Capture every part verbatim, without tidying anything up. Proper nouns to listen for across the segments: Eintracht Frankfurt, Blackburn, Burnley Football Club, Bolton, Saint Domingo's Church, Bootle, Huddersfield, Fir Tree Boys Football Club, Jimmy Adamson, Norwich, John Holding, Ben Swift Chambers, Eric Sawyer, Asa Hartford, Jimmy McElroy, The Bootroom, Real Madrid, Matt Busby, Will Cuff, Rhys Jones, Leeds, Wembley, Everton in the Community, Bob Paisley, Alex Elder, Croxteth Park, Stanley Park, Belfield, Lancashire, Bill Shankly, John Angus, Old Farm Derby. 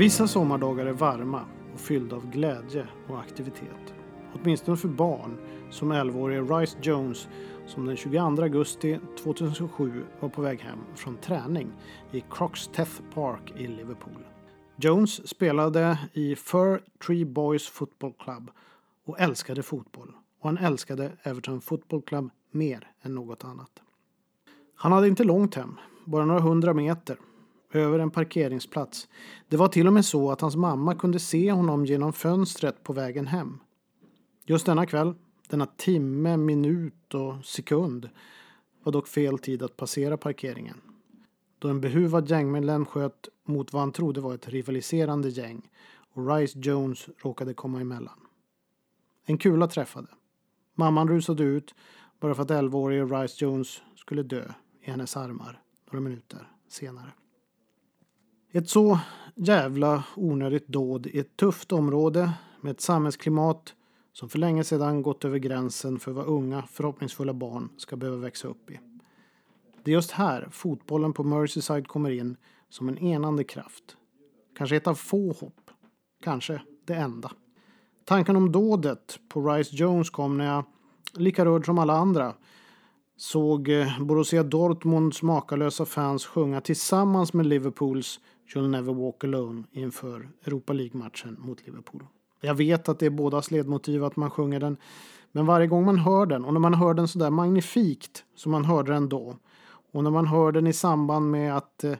Vissa sommardagar är varma och fyllda av glädje och aktivitet. Åtminstone för barn som elvaårige Rhys Jones, som den tjugoandra augusti tjugohundrasju var på väg hem från träning i Croxteth Park i Liverpool. Jones spelade i Fir Tree Boys Football Club och älskade fotboll. Och han älskade Everton Football Club mer än något annat. Han hade inte långt hem, bara några hundra meter, över en parkeringsplats. Det var till och med så att hans mamma kunde se honom genom fönstret på vägen hem. Just denna kväll, denna timme, minut och sekund var dock fel tid att passera parkeringen. Då en behuvad gängmedlem sköt mot vad han trodde var ett rivaliserande gäng och Rhys Jones råkade komma emellan. En kula träffade. Mamman rusade ut bara för att elvaårige Rhys Jones skulle dö i hennes armar några minuter senare. Ett så jävla onödigt dåd i ett tufft område med ett samhällsklimat som för länge sedan gått över gränsen för vad unga förhoppningsfulla barn ska behöva växa upp i. Det är just här fotbollen på Merseyside kommer in som en enande kraft. Kanske ett av få hopp. Kanske det enda. Tanken om dådet på Rhys Jones kom när jag, lika rörd som alla andra, såg Borussia Dortmunds makalösa fans sjunga tillsammans med Liverpools You'll Never Walk Alone inför Europa League-matchen mot Liverpool. Jag vet att det är bådas ledmotiv att man sjunger den, men varje gång man hör den, och när man hör den så där magnifikt som man hörde den då, och när man hör den i samband med att eh,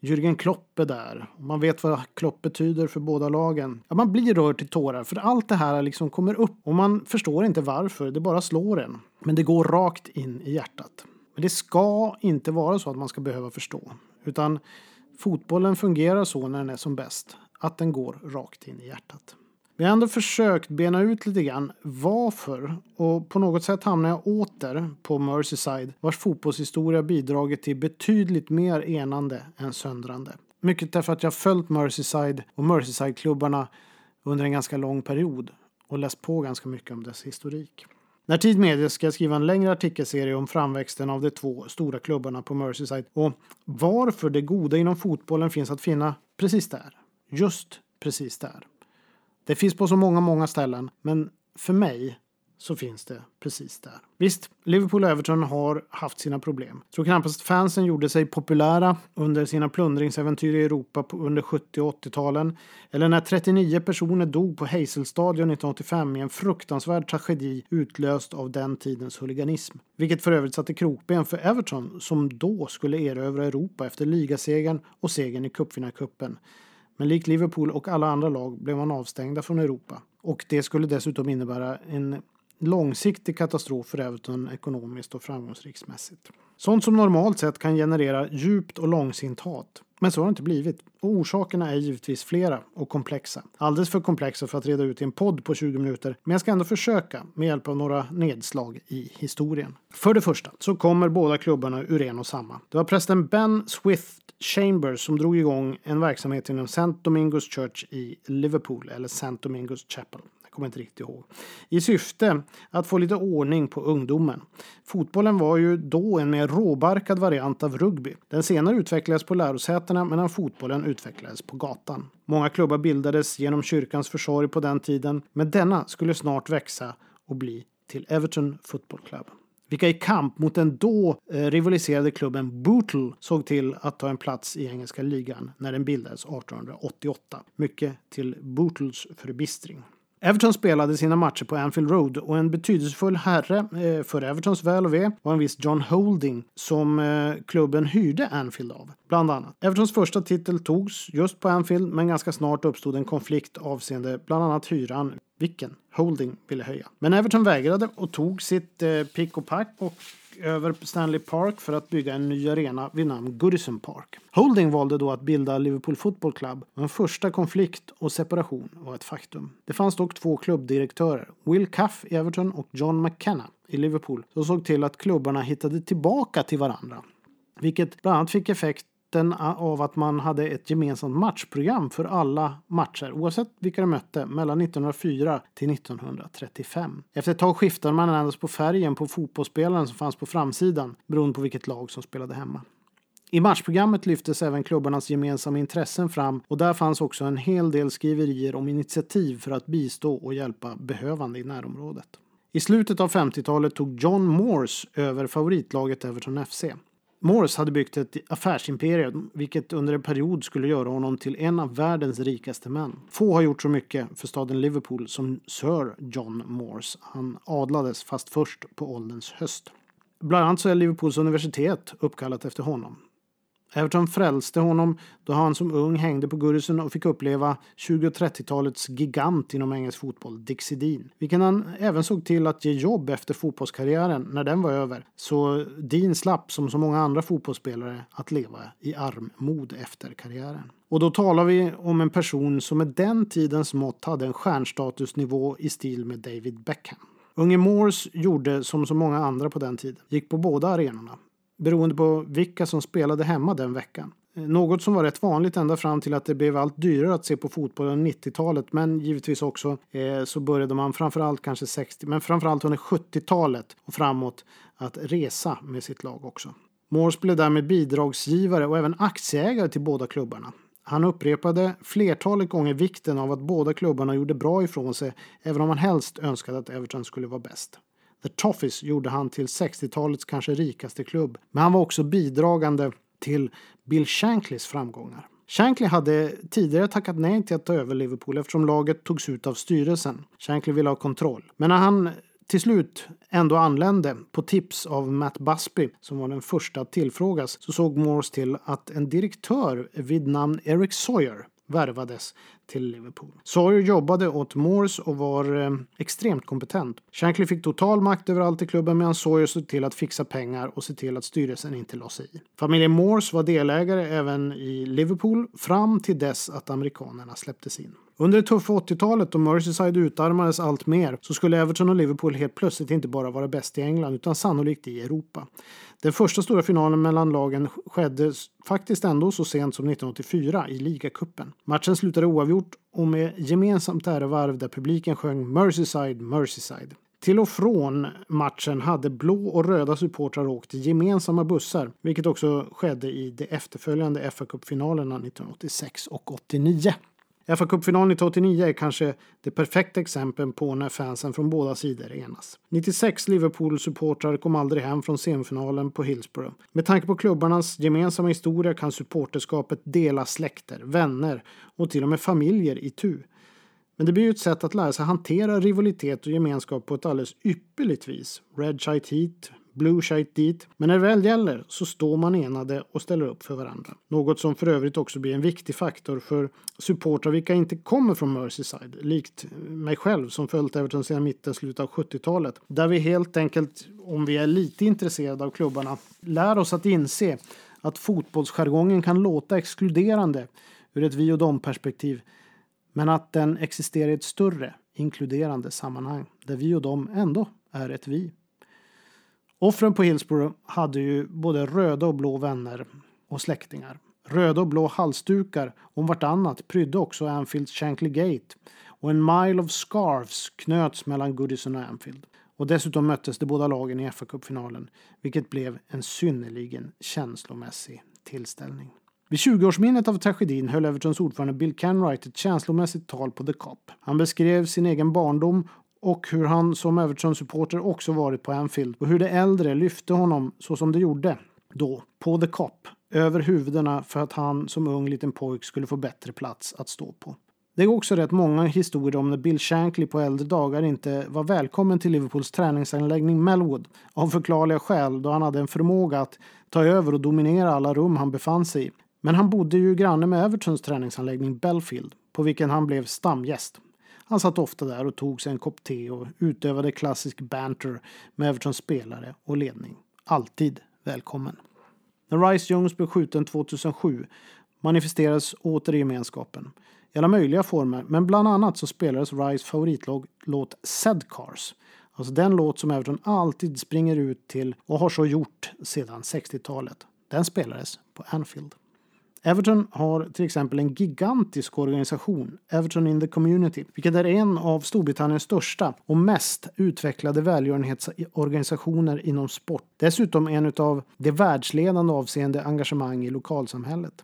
Jürgen Klopp är där, och man vet vad Klopp betyder för båda lagen, ja, man blir rörd till tårar, för allt det här liksom kommer upp och man förstår inte varför, det bara slår en. Men det går rakt in i hjärtat. Men det ska inte vara så att man ska behöva förstå, utan fotbollen fungerar så när den är som bäst, att den går rakt in i hjärtat. Vi har ändå försökt bena ut lite grann varför, och på något sätt hamnar jag åter på Merseyside, vars fotbollshistoria bidragit till betydligt mer enande än söndrande. Mycket därför att jag följt Merseyside och Merseyside-klubbarna under en ganska lång period och läst på ganska mycket om dess historik. När tid medges ska jag skriva en längre artikelserie om framväxten av de två stora klubbarna på Merseyside och varför det goda inom fotbollen finns att finna precis där. Just precis där. Det finns på så många, många ställen, men för mig så finns det precis där. Visst, Liverpool och Everton har haft sina problem. Så knappast fansen gjorde sig populära under sina plundringsäventyr i Europa under sjuttio- och åttio-talen, eller när trettionio personer dog på Hazelstadion nittonhundraåttiofem i en fruktansvärd tragedi utlöst av den tidens huliganism. Vilket för övrigt satte krokben för Everton, som då skulle erövra Europa efter ligasegern och segern i cupvinnarcupen. Men lik Liverpool och alla andra lag blev man avstängda från Europa. Och det skulle dessutom innebära en långsiktig katastrof för Everton ekonomiskt och framgångsriksmässigt. Sånt som normalt sett kan generera djupt och långsint hat. Men så har det inte blivit. Och orsakerna är givetvis flera och komplexa. Alldeles för komplexa för att reda ut i en podd på tjugo minuter. Men jag ska ändå försöka med hjälp av några nedslag i historien. För det första så kommer båda klubbarna ur en och samma. Det var prästen Ben Swift Chambers som drog igång en verksamhet inom Saint Domingo's Church i Liverpool, eller Saint Domingo's Chapel. Kommer inte riktigt ihåg, i syfte att få lite ordning på ungdomen. Fotbollen var ju då en mer råbarkad variant av rugby. Den senare utvecklades på lärosätena medan fotbollen utvecklades på gatan. Många klubbar bildades genom kyrkans försorg på den tiden, men denna skulle snart växa och bli till Everton Football Club. Vilka i kamp mot den då rivaliserade klubben Bootle såg till att ta en plats i engelska ligan när den bildades artonhundraåttioåtta. Mycket till Bootles förbistring. Everton spelade sina matcher på Anfield Road och en betydelsefull herre för Evertons väl och ve var en viss John Holding som klubben hyrde Anfield av, bland annat. Evertons första titel togs just på Anfield, men ganska snart uppstod en konflikt avseende bland annat hyran, vilken Holding ville höja. Men Everton vägrade och tog sitt pick och pack och över Stanley Park för att bygga en ny arena vid namn Goodison Park. Holding valde då att bilda Liverpool Football Club, men första konflikt och separation var ett faktum. Det fanns dock två klubbdirektörer, Will Cuff i Everton och John McKenna i Liverpool, som såg till att klubbarna hittade tillbaka till varandra, vilket bland annat fick effekten av att man hade ett gemensamt matchprogram för alla matcher, oavsett vilka de mötte, mellan nittonhundrafyra till nittonhundratrettiofem. Efter ett tag skiftade man endast på färgen på fotbollsspelaren som fanns på framsidan, beroende på vilket lag som spelade hemma. I matchprogrammet lyftes även klubbarnas gemensamma intressen fram och där fanns också en hel del skriverier om initiativ för att bistå och hjälpa behövande i närområdet. I slutet av femtiotalet tog John Moores över favoritlaget Everton F C. Moores hade byggt ett affärsimperium vilket under en period skulle göra honom till en av världens rikaste män. Få har gjort så mycket för staden Liverpool som Sir John Moores. Han adlades fast först på ålderns höst. Bland annat så är Liverpools universitet uppkallat efter honom. Everton frälste honom då han som ung hängde på Gurrisen och fick uppleva tjugo- och trettiotalets gigant inom engelsk fotboll, Dick Dean. Vilken han även såg till att ge jobb efter fotbollskarriären när den var över. Så Dean slapp som så många andra fotbollsspelare att leva i armod efter karriären. Och då talar vi om en person som med den tidens mått hade en stjärnstatusnivå i stil med David Beckham. Unge Moores gjorde som så många andra på den tiden, gick på båda arenorna, beroende på vilka som spelade hemma den veckan. Något som var rätt vanligt ända fram till att det blev allt dyrare att se på fotbollen nittiotalet, men givetvis också eh, så började man framförallt kanske sextio, men framförallt under sjuttiotalet och framåt att resa med sitt lag också. Moores blev därmed bidragsgivare och även aktieägare till båda klubbarna. Han upprepade flertalet gånger vikten av att båda klubbarna gjorde bra ifrån sig, även om han helst önskade att Everton skulle vara bäst. The Toffees gjorde han till sextiotalets kanske rikaste klubb, men han var också bidragande till Bill Shanklys framgångar. Shankly hade tidigare tackat nej till att ta över Liverpool eftersom laget togs ut av styrelsen. Shankly ville ha kontroll, men när han till slut ändå anlände på tips av Matt Busby, som var den första att tillfrågas, så såg Moores till att en direktör vid namn Eric Sawyer värvades till Liverpool. Sawyer jobbade åt Moores och var eh, extremt kompetent. Shankly fick total makt över allt i klubben, medan Sawyer såg till att fixa pengar och se till att styrelsen inte la sig i. Familjen Moores var delägare även i Liverpool fram till dess att amerikanerna släpptes in. Under det tuffa åttiotalet, då Merseyside utarmades allt mer, så skulle Everton och Liverpool helt plötsligt inte bara vara bäst i England utan sannolikt i Europa. Den första stora finalen mellan lagen skedde faktiskt ändå så sent som nittonhundraåttiofyra i ligacupen. Matchen slutade oavgjort och med gemensamt ärevarv där publiken sjöng Merseyside, Merseyside. Till och från matchen hade blå och röda supportrar åkt i gemensamma bussar, vilket också skedde i de efterföljande F A-cupfinalerna nittonhundraåttiosex och åttionio. F A-cupfinalen nittonhundraåttionio är kanske det perfekta exempel på när fansen från båda sidor enas. nittiosex Liverpool-supportrar kom aldrig hem från semifinalen på Hillsborough. Med tanke på klubbarnas gemensamma historia kan supporterskapet dela släkter, vänner och till och med familjer i tu. Men det blir ju ett sätt att lära sig hantera rivalitet och gemenskap på ett alldeles ypperligt vis. Red shite hit, blue shite dit. Men när det väl gäller så står man enade och ställer upp för varandra. Något som för övrigt också blir en viktig faktor för supportrar vilka inte kommer från Merseyside. Likt mig själv som följt Everton sedan mitten, slutet av sjuttiotalet. Där vi helt enkelt, om vi är lite intresserade av klubbarna, lär oss att inse att fotbollsjargongen kan låta exkluderande ur ett vi och dom perspektiv. Men att den existerar i ett större, inkluderande sammanhang där vi och dem ändå är ett vi. Offren på Hillsborough hade ju både röda och blå vänner och släktingar. Röda och blå halsdukar om vartannat prydde också Anfields Shankly Gate och en mile of scarves knöts mellan Goodison och Anfield. Och dessutom möttes de båda lagen i F A-cupfinalen, vilket blev en synnerligen känslomässig tillställning. Vid tjugoårsminnet av tragedin höll Evertons ordförande Bill Kenwright ett känslomässigt tal på The Kop. Han beskrev sin egen barndom och hur han som Everton-supporter också varit på Anfield och hur de äldre lyfte honom så som de gjorde då på The Kop över huvudena för att han som ung liten pojk skulle få bättre plats att stå på. Det är också rätt många historier om när Bill Shankly på äldre dagar inte var välkommen till Liverpools träningsanläggning Melwood av förklarliga skäl då han hade en förmåga att ta över och dominera alla rum han befann sig i. Men han bodde ju granne med Evertons träningsanläggning Belfield, på vilken han blev stamgäst. Han satt ofta där och tog sig en kopp te och utövade klassisk banter med Evertons spelare och ledning. Alltid välkommen. När Rhys Jones blev skjuten tvåtusensju manifesterades åter i gemenskapen. I alla möjliga former, men bland annat så spelades Rhys favoritlåt låt Z-Cars. Alltså den låt som Everton alltid springer ut till och har så gjort sedan sextiotalet. Den spelades på Anfield. Everton har till exempel en gigantisk organisation, Everton in the Community, vilket är en av Storbritanniens största och mest utvecklade välgörenhetsorganisationer inom sport. Dessutom en av det världsledande avseende engagemang i lokalsamhället.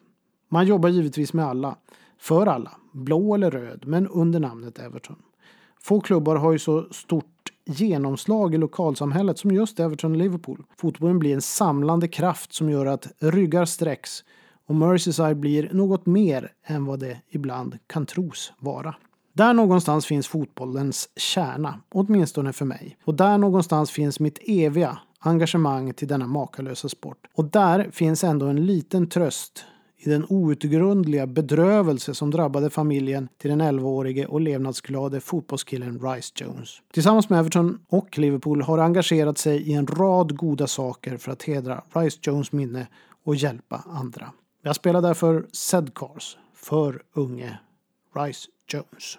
Man jobbar givetvis med alla, för alla, blå eller röd, men under namnet Everton. Få klubbar har ju så stort genomslag i lokalsamhället som just Everton och Liverpool. Fotbollen blir en samlande kraft som gör att ryggar sträcks och Merseyside blir något mer än vad det ibland kan tros vara. Där någonstans finns fotbollens kärna, åtminstone för mig. Och där någonstans finns mitt eviga engagemang till denna makalösa sport. Och där finns ändå en liten tröst i den outgrundliga bedrövelse som drabbade familjen till den elvaårige och levnadsglade fotbollskillen Rhys Jones. Tillsammans med Everton och Liverpool har engagerat sig i en rad goda saker för att hedra Rhys Jones minne och hjälpa andra. Jag spelar därför Z-Cars för unge Rhys Jones.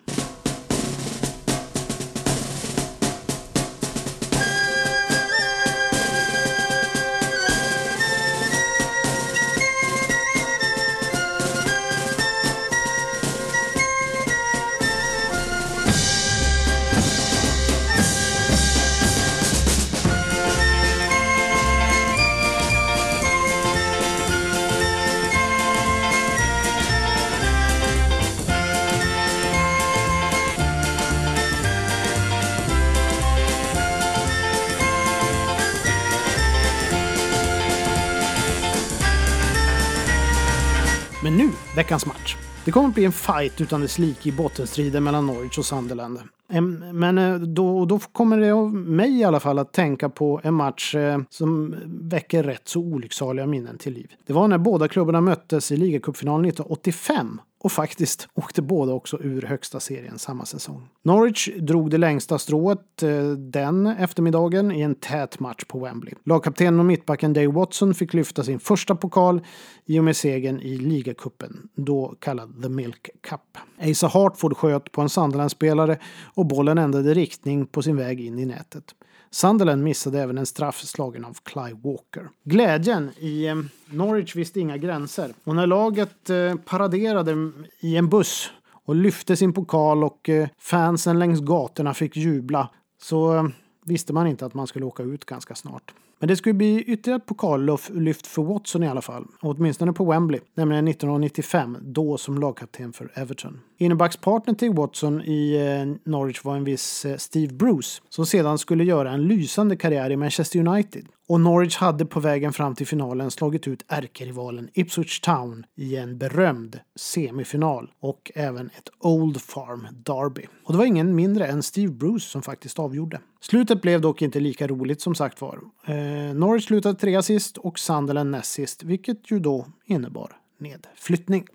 Men nu, veckans match. Det kommer bli en fight utan dess like i bottenstriden mellan Norwich och Sunderland. Men då, då kommer det av mig i alla fall att tänka på en match som väcker rätt så olycksaliga minnen till liv. Det var när båda klubbarna möttes i ligacupfinalen nitton åttiofem och faktiskt åkte båda också ur högsta serien samma säsong. Norwich drog det längsta strået den eftermiddagen i en tät match på Wembley. Lagkaptenen och mittbacken Dave Watson fick lyfta sin första pokal i och med segern i ligacupen, då kallad The Milk Cup. Asa Hartford sköt på en Sunderland-spelare och bollen ändrade riktning på sin väg in i nätet. Sunderland missade även en straff slagen av Clive Walker. Glädjen i Norwich visste inga gränser. Och när laget paraderade i en buss och lyfte sin pokal och fansen längs gatorna fick jubla, så visste man inte att man skulle åka ut ganska snart. Men det skulle bli ytterligare ett pokallyft för Watson i alla fall. Åtminstone på Wembley, nämligen nitton nittiofem, då som lagkapten för Everton. Innebackspartner till Watson i Norwich var en viss Steve Bruce, som sedan skulle göra en lysande karriär i Manchester United. Och Norwich hade på vägen fram till finalen slagit ut ärkerivalen Ipswich Town i en berömd semifinal och även ett Old Farm derby. Och det var ingen mindre än Steve Bruce som faktiskt avgjorde. Slutet blev dock inte lika roligt som sagt var. Eh, Norwich slutade trea sist och Sunderland näst sist, vilket ju då innebar nedflyttning.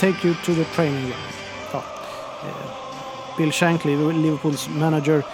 Take you to the training ground. Ja. Bill Shankly, Liverpools manager,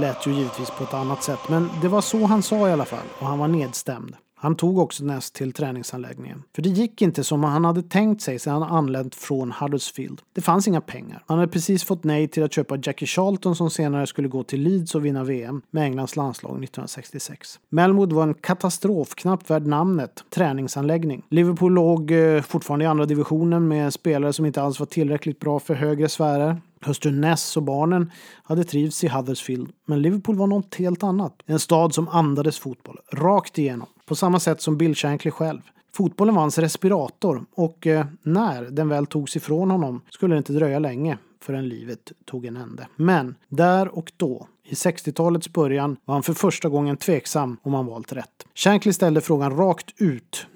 lät ju givetvis på ett annat sätt. Men det var så han sa i alla fall, och han var nedstämd. Han tog också näst till träningsanläggningen. För det gick inte som han hade tänkt sig sedan han anlänt från Huddersfield. Det fanns inga pengar. Han hade precis fått nej till att köpa Jackie Charlton som senare skulle gå till Leeds och vinna V M med Englands landslag nitton sextiosex. Melwood var en katastrof, knappt värd namnet, träningsanläggning. Liverpool låg fortfarande i andra divisionen med spelare som inte alls var tillräckligt bra för högre sfärer. Hustrun Ness och barnen hade trivts i Huddersfield, men Liverpool var något helt annat. En stad som andades fotboll, rakt igenom. På samma sätt som Bill Shankly själv. Fotbollen var hans respirator och när den väl togs ifrån honom skulle det inte dröja länge förrän livet tog en ände. Men där och då, i sextiotalets början, var han för första gången tveksam om han valt rätt. Shankly ställde frågan rakt ut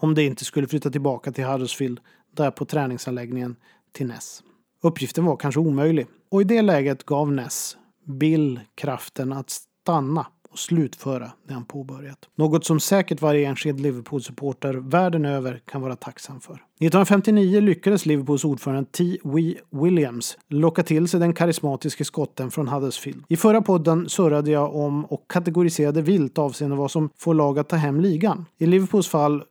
om det inte skulle flytta tillbaka till Huddersfield där på träningsanläggningen till Ness. Uppgiften var kanske omöjlig och i det läget gav Ness Bill kraften att stanna och slutföra det han påbörjat. Något som säkert varje enskild Liverpool-supporter världen över kan vara tacksam för. nittonhundrafemtionio lyckades Liverpools ordförande T W Williams locka till sig den karismatiska skotten från Huddersfield. I förra podden surrade jag om och kategoriserade vilt avseende vad som får lag att ta hem ligan. I Liverpools fall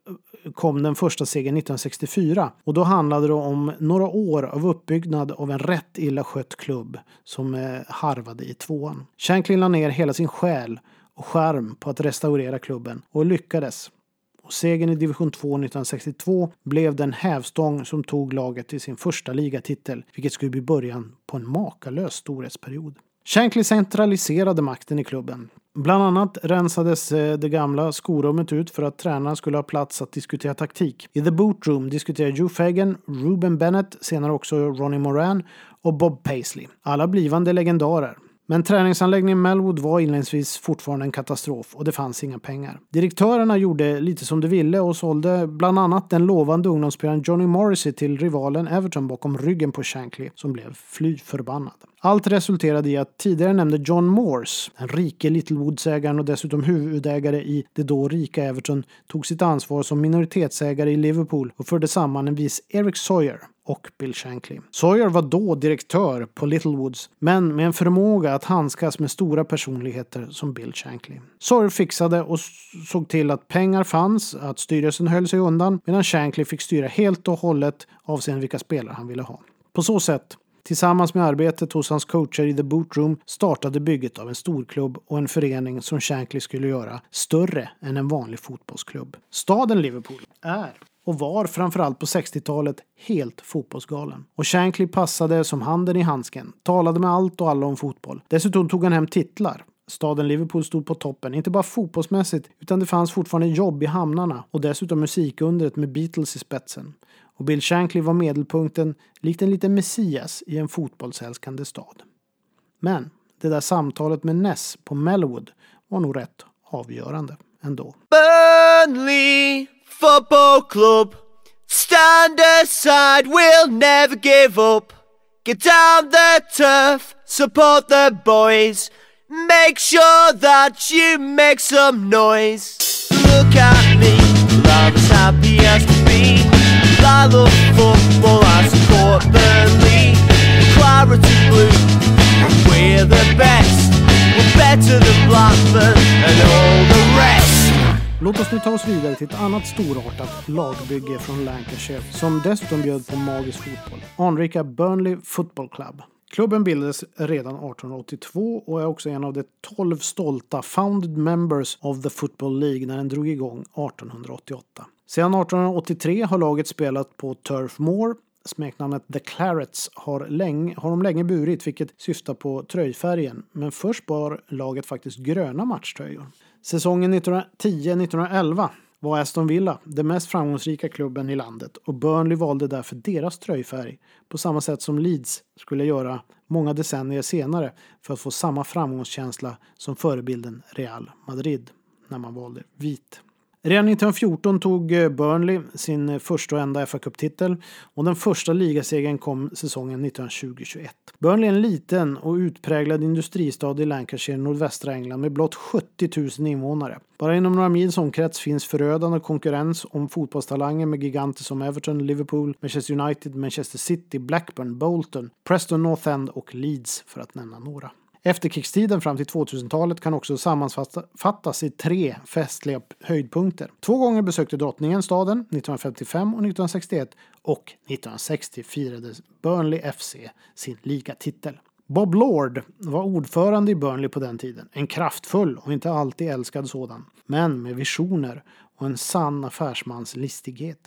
kom den första segern nittonhundrasextiofyra och då handlade det om några år av uppbyggnad av en rätt illa skött klubb som harvade i tvåan. Shankly la ner hela sin själ och skärm på att restaurera klubben och lyckades. Och segern i division två nittonhundrasextiotvå blev den hävstång som tog laget till sin första ligatitel, vilket skulle bli början på en makalös storhetsperiod. Shankly centraliserade makten i klubben. Bland annat rensades det gamla skorummet ut för att tränarna skulle ha plats att diskutera taktik. I The Bootroom diskuterade Hugh Fagan, Ruben Bennett, senare också Ronnie Moran och Bob Paisley. Alla blivande legendarer. Men träningsanläggningen Melwood var inledningsvis fortfarande en katastrof och det fanns inga pengar. Direktörerna gjorde lite som de ville och sålde bland annat den lovande ungdomsspelaren Johnny Morrissey till rivalen Everton bakom ryggen på Shankly som blev fly förbannad. Allt resulterade i att tidigare nämnde John Moores, den rike Littlewoods-ägaren och dessutom huvudägare i det då rika Everton, tog sitt ansvar som minoritetsägare i Liverpool och förde samman en viss Eric Sawyer och Bill Shankly. Sawyer var då direktör på Littlewoods, men med en förmåga att handskas med stora personligheter som Bill Shankly. Sawyer fixade och såg till att pengar fanns, att styrelsen höll sig undan, medan Shankly fick styra helt och hållet avseende vilka spelare han ville ha. På så sätt, tillsammans med arbetet hos hans coacher i The Bootroom, startade bygget av en storklubb och en förening som Shankly skulle göra större än en vanlig fotbollsklubb. Staden Liverpool är och var framförallt på sextiotalet helt fotbollsgalen. Och Shankly passade som handen i handsken, talade med allt och alla om fotboll. Dessutom tog han hem titlar. Staden Liverpool stod på toppen, inte bara fotbollsmässigt utan det fanns fortfarande jobb i hamnarna och dessutom musikundret med Beatles i spetsen. Och Bill Shankly var medelpunkten, likt en liten messias i en fotbollsälskande stad. Men det där samtalet med Ness på Melwood var nog rätt avgörande ändå. Burnley Football Club, stand aside, we'll never give up. Get down the turf, support the boys, make sure that you make some noise. Look at me, I'm as happy as can be. I love football, I support Burnley. Clarity blue, and we're the best. We're better than Blackburn and all the rest. Låt oss nu ta oss vidare till ett annat storartat lagbygge från Lancashire som dessutom bjöd på magisk fotboll. Anrika Burnley Football Club. Klubben bildades redan arton åttiotvå och är också en av de tolv stolta founded members of the Football League när den drog igång arton åttioåtta. Sedan arton åttiotre har laget spelat på Turf Moor. Smeknamnet The Clarets har, länge, har de länge burit vilket syftar på tröjfärgen, men först bar laget faktiskt gröna matchtröjor. Säsongen nittonhundratio nittonhundraelva var Aston Villa den mest framgångsrika klubben i landet och Burnley valde därför deras tröjfärg på samma sätt som Leeds skulle göra många decennier senare för att få samma framgångskänsla som förebilden Real Madrid när man valde vit. Redan nittonhundrafjorton tog Burnley sin första och enda F A Cup-titel och den första ligasegern kom säsongen nittonhundratjugo tjugoett. Burnley är en liten och utpräglad industristad i Lancashire, nordvästra England med blott sjuttio tusen invånare. Bara inom några mils omkrets finns förödande konkurrens om fotbollstalanger med giganter som Everton, Liverpool, Manchester United, Manchester City, Blackburn, Bolton, Preston North End och Leeds för att nämna några. Efterkrigstiden fram till tvåtusentalet kan också sammanfattas i tre festliga höjdpunkter. Två gånger besökte drottningen staden, nittonhundrafemtiofem och nittonhundrasextioett, och nittonhundrasextio firade Burnley F C sin ligatitel. Bob Lord var ordförande i Burnley på den tiden, en kraftfull och inte alltid älskad sådan, men med visioner och en sann affärsmans listighet.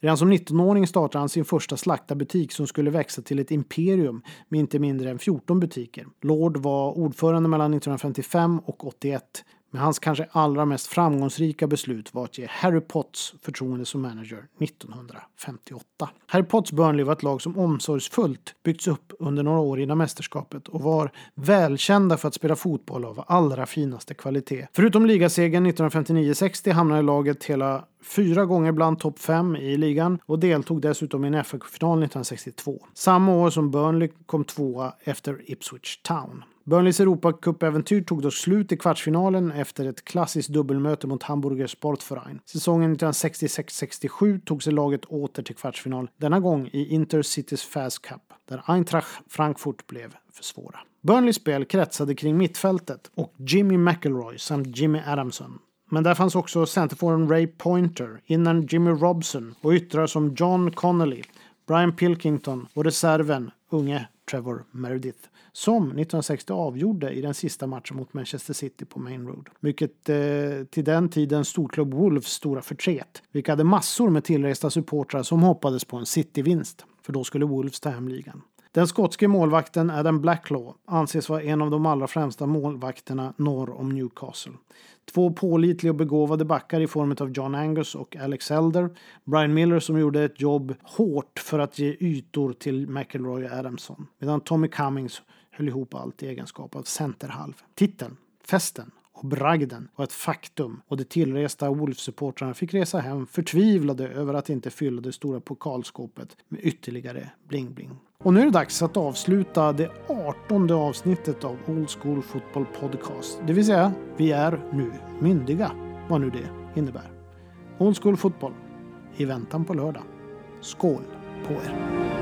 Redan som nittonåring startade han sin första slaktarbutik som skulle växa till ett imperium med inte mindre än fjorton butiker. Lord var ordförande mellan nittonhundrafemtiofem och åttioett Men hans kanske allra mest framgångsrika beslut var att ge Harry Potts förtroende som manager nittonhundrafemtioåtta. Harry Potts Burnley var ett lag som omsorgsfullt byggts upp under några år innan mästerskapet och var välkända för att spela fotboll av allra finaste kvalitet. Förutom ligasegern nittonhundrafemtionio sextio hamnade laget hela fyra gånger bland topp fem i ligan och deltog dessutom i en F A-cupfinal nittonhundrasextiotvå. Samma år som Burnley kom tvåa efter Ipswich Town. Burnleys Europacup-äventyr tog då slut i kvartsfinalen efter ett klassiskt dubbelmöte mot Hamburger Sportverein. Säsongen nittonhundrasextiosex sextiosju tog sig laget åter till kvartsfinal, denna gång i Intercities Fast Cup, där Eintracht Frankfurt blev för svåra. Burnleys spel kretsade kring mittfältet och Jimmy McElroy samt Jimmy Adamson. Men där fanns också centerforwarden Ray Pointer, innan Jimmy Robson och yttrar som John Connolly, Brian Pilkington och reserven unge Trevor Meredith, som nittonhundrasextio avgjorde i den sista matchen mot Manchester City på Main Road. Mycket eh, till den tiden storklubb Wolves stora förtret, vilka hade massor med tillresta supportrar som hoppades på en City-vinst, för då skulle Wolves ta hem ligan. Den skotske målvakten Adam Blacklaw anses vara en av de allra främsta målvakterna norr om Newcastle. Två pålitliga och begåvade backar i form av John Angus och Alex Elder. Brian Miller som gjorde ett jobb hårt för att ge ytor till McElroy och Adamson. Medan Tommy Cummings höll ihop allt i egenskap av centerhalv. Titeln, festen och bragden var ett faktum och de tillresta Wolves-supportrarna fick resa hem förtvivlade över att inte fylla det stora pokalskåpet med ytterligare bling-bling. Och nu är det dags att avsluta det artonde avsnittet av Old School Football Podcast. Det vill säga, vi är nu myndiga, vad nu det innebär. Old School Football, i väntan på lördag. Skål på er!